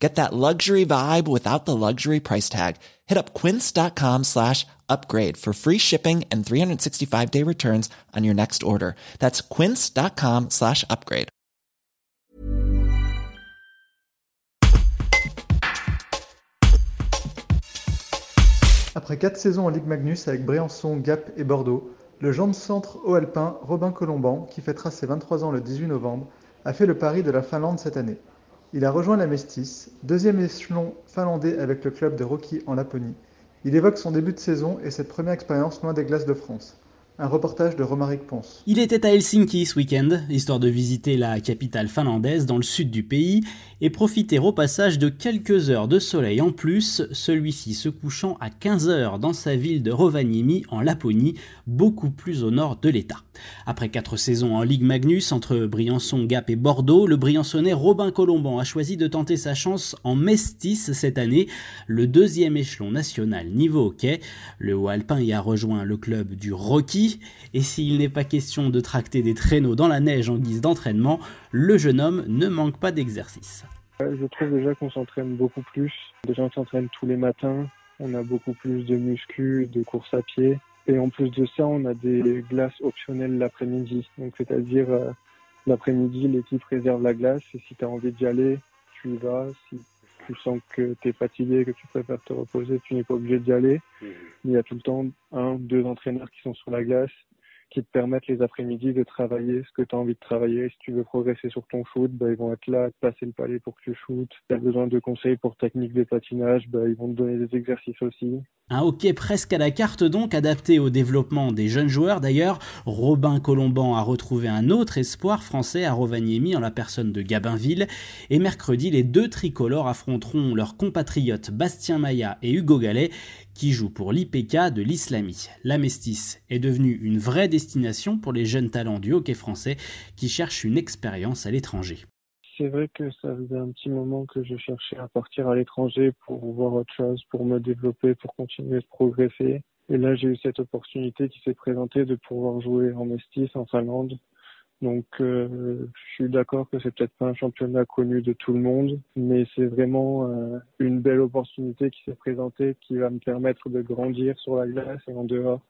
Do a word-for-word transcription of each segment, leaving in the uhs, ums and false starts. Get that luxury vibe without the luxury price tag. Hit up quince.com slash upgrade for free shipping and three sixty-five day returns on your next order. That's quince.com slash upgrade. Après quatre saisons en Ligue Magnus avec Briançon, Gap et Bordeaux, le jeune centre haut-alpin Robin Colomban, qui fêtera ses vingt-trois ans le dix-huit novembre, a fait le pari de la Finlande cette année. Il a rejoint la Mestis, deuxième échelon finlandais avec le club de RoKi en Laponie. Il évoque son début de saison et cette première expérience loin des glaces de France. Un reportage de Romaric Pons. Il était à Helsinki ce week-end, histoire de visiter la capitale finlandaise dans le sud du pays et profiter au passage de quelques heures de soleil en plus, celui-ci se couchant à quinze heures dans sa ville de Rovaniemi en Laponie, beaucoup plus au nord de l'État. Après quatre saisons en Ligue Magnus, entre Briançon, Gap et Bordeaux, le Briançonnais Robin Colomban a choisi de tenter sa chance en Mestis cette année, le deuxième échelon national niveau hockey. Le haut-alpin y a rejoint le club du RoKi, et s'il n'est pas question de tracter des traîneaux dans la neige en guise d'entraînement, le jeune homme ne manque pas d'exercice. Je trouve déjà qu'on s'entraîne beaucoup plus. Déjà on s'entraîne tous les matins, on a beaucoup plus de muscu, de course à pied. Et en plus de ça, on a des glaces optionnelles l'après-midi. Donc, c'est-à-dire, euh, l'après-midi, l'équipe réserve la glace. Et si tu as envie d'y aller, tu y vas. Si tu sens que tu es fatigué, que tu préfères te reposer, tu n'es pas obligé d'y aller. Il y a tout le temps un ou deux entraîneurs qui sont sur la glace, qui te permettent les après-midi de travailler ce que tu as envie de travailler. Si tu veux progresser sur ton shoot, bah, ils vont être là, te passer le palais pour que tu shootes. Si tu as besoin de conseils pour technique de patinage, bah, ils vont te donner des exercices aussi. Un hockey presque à la carte donc, adapté au développement des jeunes joueurs. D'ailleurs, Robin Colomban a retrouvé un autre espoir français à Rovaniemi en la personne de Gabinville. Et mercredi, les deux tricolores affronteront leurs compatriotes Bastien Maillat et Hugo Gallet, qui jouent pour l'I P K de l'Islamie. La Mestis est devenue une vraie destination pour les jeunes talents du hockey français qui cherchent une expérience à l'étranger. C'est vrai que ça faisait un petit moment que je cherchais à partir à l'étranger pour voir autre chose, pour me développer, pour continuer de progresser. Et là, j'ai eu cette opportunité qui s'est présentée de pouvoir jouer en Mestis, en Finlande. Donc, euh, je suis d'accord que c'est peut-être pas un championnat connu de tout le monde, mais c'est vraiment euh, une belle opportunité qui s'est présentée, qui va me permettre de grandir sur la glace et en dehors.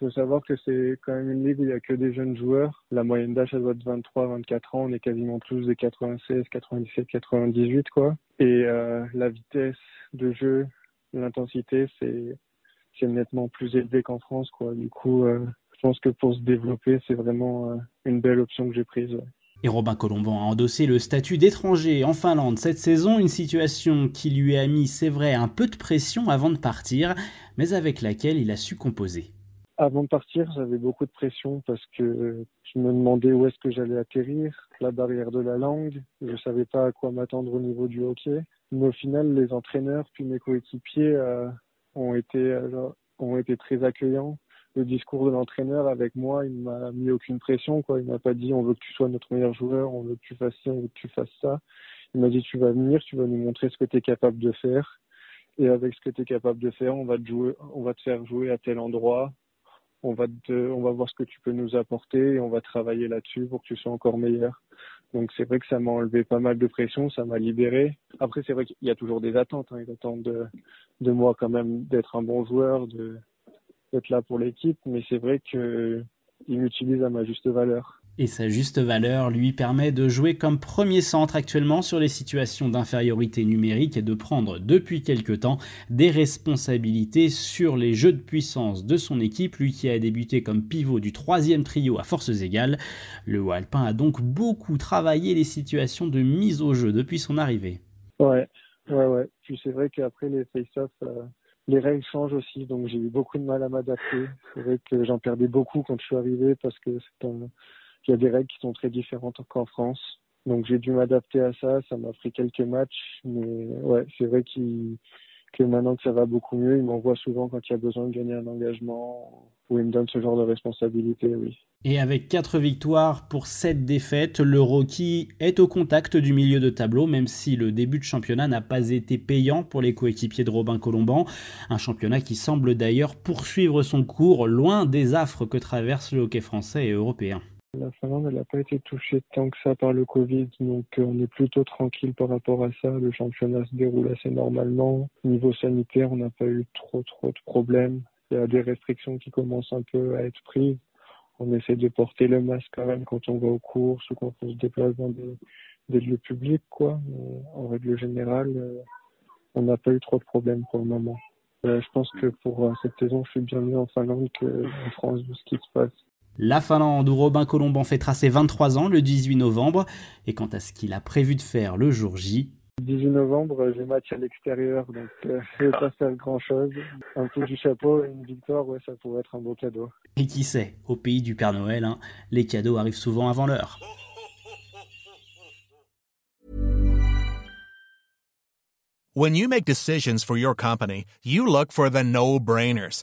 Il faut savoir que c'est quand même une ligue où il n'y a que des jeunes joueurs. La moyenne d'âge, elle doit être vingt-trois, vingt-quatre ans. On est quasiment tous des quatre-vingt-seize, quatre-vingt-dix-sept, quatre-vingt-dix-huit, quoi. Et euh, la vitesse de jeu, l'intensité, c'est, c'est nettement plus élevé qu'en France, quoi. Du coup, euh, je pense que pour se développer, c'est vraiment euh, une belle option que j'ai prise, ouais. Et Robin Colomban a endossé le statut d'étranger en Finlande cette saison, une situation qui lui a mis, c'est vrai, un peu de pression avant de partir, mais avec laquelle il a su composer. Avant de partir, j'avais beaucoup de pression parce que je me demandais où est-ce que j'allais atterrir, la barrière de la langue, je ne savais pas à quoi m'attendre au niveau du hockey. Mais au final, les entraîneurs puis mes coéquipiers euh, ont été, euh, ont été très accueillants. Le discours de l'entraîneur avec moi, il ne m'a mis aucune pression, quoi. Il ne m'a pas dit « on veut que tu sois notre meilleur joueur, on veut que tu fasses ci, on veut que tu fasses ça ». Il m'a dit « tu vas venir, tu vas nous montrer ce que tu es capable de faire. Et avec ce que tu es capable de faire, on va te jouer, on va te faire jouer à tel endroit ». On va, te, on va voir ce que tu peux nous apporter et on va travailler là-dessus pour que tu sois encore meilleur. Donc c'est vrai que ça m'a enlevé pas mal de pression, ça m'a libéré. Après c'est vrai qu'il y a toujours des attentes, hein. Ils attendent de, de moi quand même d'être un bon joueur, de, d'être là pour l'équipe, mais c'est vrai qu'ils m'utilisent à ma juste valeur. Et sa juste valeur lui permet de jouer comme premier centre actuellement sur les situations d'infériorité numérique et de prendre depuis quelque temps des responsabilités sur les jeux de puissance de son équipe, lui qui a débuté comme pivot du troisième trio à forces égales. Le haut-alpin a donc beaucoup travaillé les situations de mise au jeu depuis son arrivée. Ouais, ouais, ouais. Puis c'est vrai qu'après les face-off, euh, les règles changent aussi, donc j'ai eu beaucoup de mal à m'adapter. C'est vrai que j'en perdais beaucoup quand je suis arrivé parce que c'est un... Il y a des règles qui sont très différentes qu'en France. Donc j'ai dû m'adapter à ça. Ça m'a pris quelques matchs. Mais ouais, c'est vrai qu'il, que maintenant que ça va beaucoup mieux, il m'envoie souvent quand il y a besoin de gagner un engagement ou il me donne ce genre de responsabilité, oui. Et avec quatre victoires pour sept défaites, le RoKi est au contact du milieu de tableau, même si le début de championnat n'a pas été payant pour les coéquipiers de Robin Colomban. Un championnat qui semble d'ailleurs poursuivre son cours, loin des affres que traverse le hockey français et européen. La Finlande, elle n'a pas été touchée tant que ça par le Covid, donc on est plutôt tranquille par rapport à ça. Le championnat se déroule assez normalement. Niveau sanitaire, on n'a pas eu trop trop de problèmes. Il y a des restrictions qui commencent un peu à être prises. On essaie de porter le masque quand même quand on va aux courses ou quand on se déplace dans des, des lieux publics, quoi. En règle générale, on n'a pas eu trop de problèmes pour le moment. Je pense que pour cette saison, je suis bien mieux en Finlande qu'en France de ce qui se passe. La Finlande, où Robin Colomban fêtera ses vingt-trois ans le dix-huit novembre. Et quant à ce qu'il a prévu de faire le jour J... Le dix-huit novembre, j'ai match à l'extérieur, donc euh, je ne vais pas faire grand-chose. Un coup du chapeau et une victoire, ouais, ça pourrait être un beau cadeau. Et qui sait, au pays du Père Noël, hein, les cadeaux arrivent souvent avant l'heure. When you make decisions for your company, you look for the no-brainers.